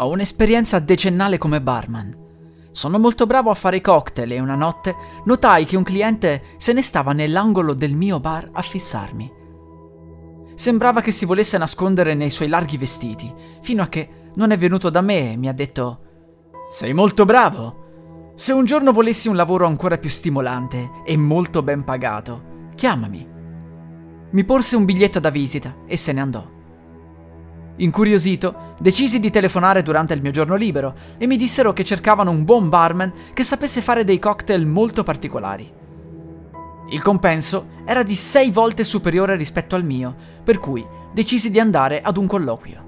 Ho un'esperienza decennale come barman. Sono molto bravo a fare cocktail e una notte notai che un cliente se ne stava nell'angolo del mio bar a fissarmi. Sembrava che si volesse nascondere nei suoi larghi vestiti, fino a che non è venuto da me e mi ha detto: «Sei molto bravo! Se un giorno volessi un lavoro ancora più stimolante e molto ben pagato, chiamami». Mi porse un biglietto da visita e se ne andò. Incuriosito, decisi di telefonare durante il mio giorno libero e mi dissero che cercavano un buon barman che sapesse fare dei cocktail molto particolari. Il compenso era di 6 volte superiore rispetto al mio, per cui decisi di andare ad un colloquio.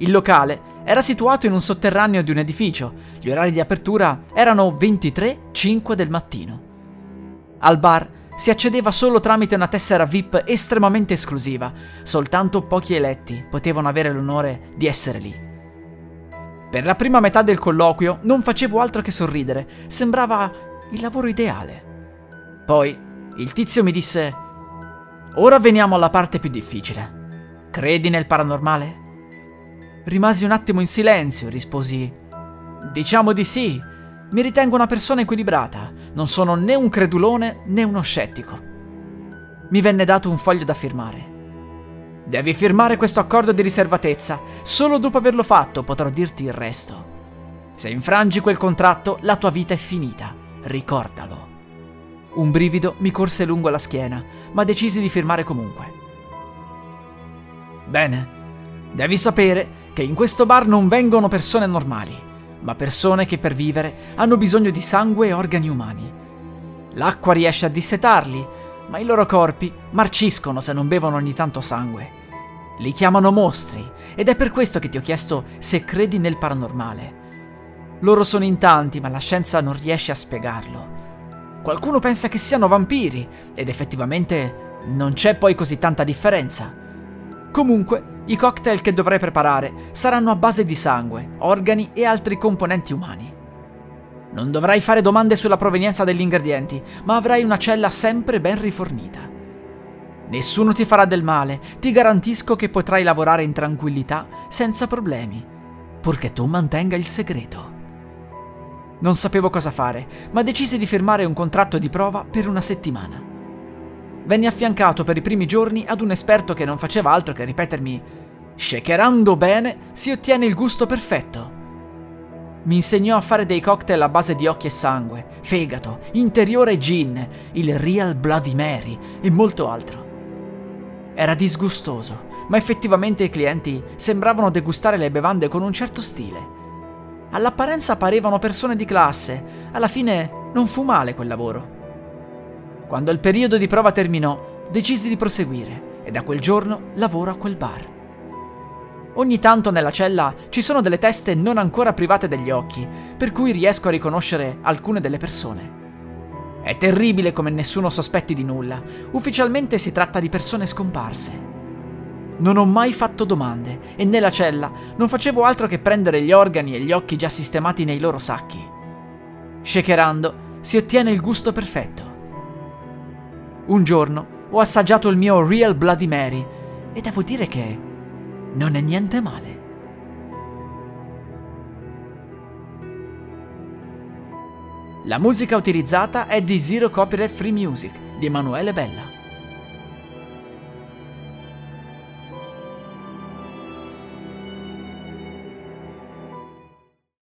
Il locale era situato in un sotterraneo di un edificio, gli orari di apertura erano 23:05 del mattino. Al bar si accedeva solo tramite una tessera VIP estremamente esclusiva, soltanto pochi eletti potevano avere l'onore di essere lì. Per la prima metà del colloquio non facevo altro che sorridere, sembrava il lavoro ideale. Poi il tizio mi disse: «Ora veniamo alla parte più difficile. Credi nel paranormale?» Rimasi un attimo in silenzio, risposi: «Diciamo di sì. Mi ritengo una persona equilibrata, non sono né un credulone né uno scettico». Mi venne dato un foglio da firmare. «Devi firmare questo accordo di riservatezza, solo dopo averlo fatto potrò dirti il resto. Se infrangi quel contratto, la tua vita è finita, ricordalo». Un brivido mi corse lungo la schiena, ma decisi di firmare comunque. «Bene, devi sapere che in questo bar non vengono persone normali, ma persone che per vivere hanno bisogno di sangue e organi umani. L'acqua riesce a dissetarli, ma i loro corpi marciscono se non bevono ogni tanto sangue. Li chiamano mostri, ed è per questo che ti ho chiesto se credi nel paranormale. Loro sono in tanti, ma la scienza non riesce a spiegarlo. Qualcuno pensa che siano vampiri, ed effettivamente non c'è poi così tanta differenza. Comunque, i cocktail che dovrei preparare saranno a base di sangue, organi e altri componenti umani. Non dovrai fare domande sulla provenienza degli ingredienti, ma avrai una cella sempre ben rifornita. Nessuno ti farà del male, ti garantisco che potrai lavorare in tranquillità senza problemi, purché tu mantenga il segreto». Non sapevo cosa fare, ma decisi di firmare un contratto di prova per 1 settimana. Venni affiancato per i primi giorni ad un esperto che non faceva altro che ripetermi: «Shakerando bene si ottiene il gusto perfetto». Mi insegnò a fare dei cocktail a base di occhi e sangue, fegato, interiore e gin, il Real Bloody Mary e molto altro. Era disgustoso, ma effettivamente i clienti sembravano degustare le bevande con un certo stile. All'apparenza parevano persone di classe, alla fine non fu male quel lavoro. Quando il periodo di prova terminò, decisi di proseguire e da quel giorno lavoro a quel bar. Ogni tanto nella cella ci sono delle teste non ancora private degli occhi, per cui riesco a riconoscere alcune delle persone. È terribile come nessuno sospetti di nulla, ufficialmente si tratta di persone scomparse. Non ho mai fatto domande e nella cella non facevo altro che prendere gli organi e gli occhi già sistemati nei loro sacchi. Shakerando si ottiene il gusto perfetto. Un giorno ho assaggiato il mio Real Bloody Mary e devo dire che non è niente male. La musica utilizzata è di Zero Copyright Free Music di Emanuele Bella.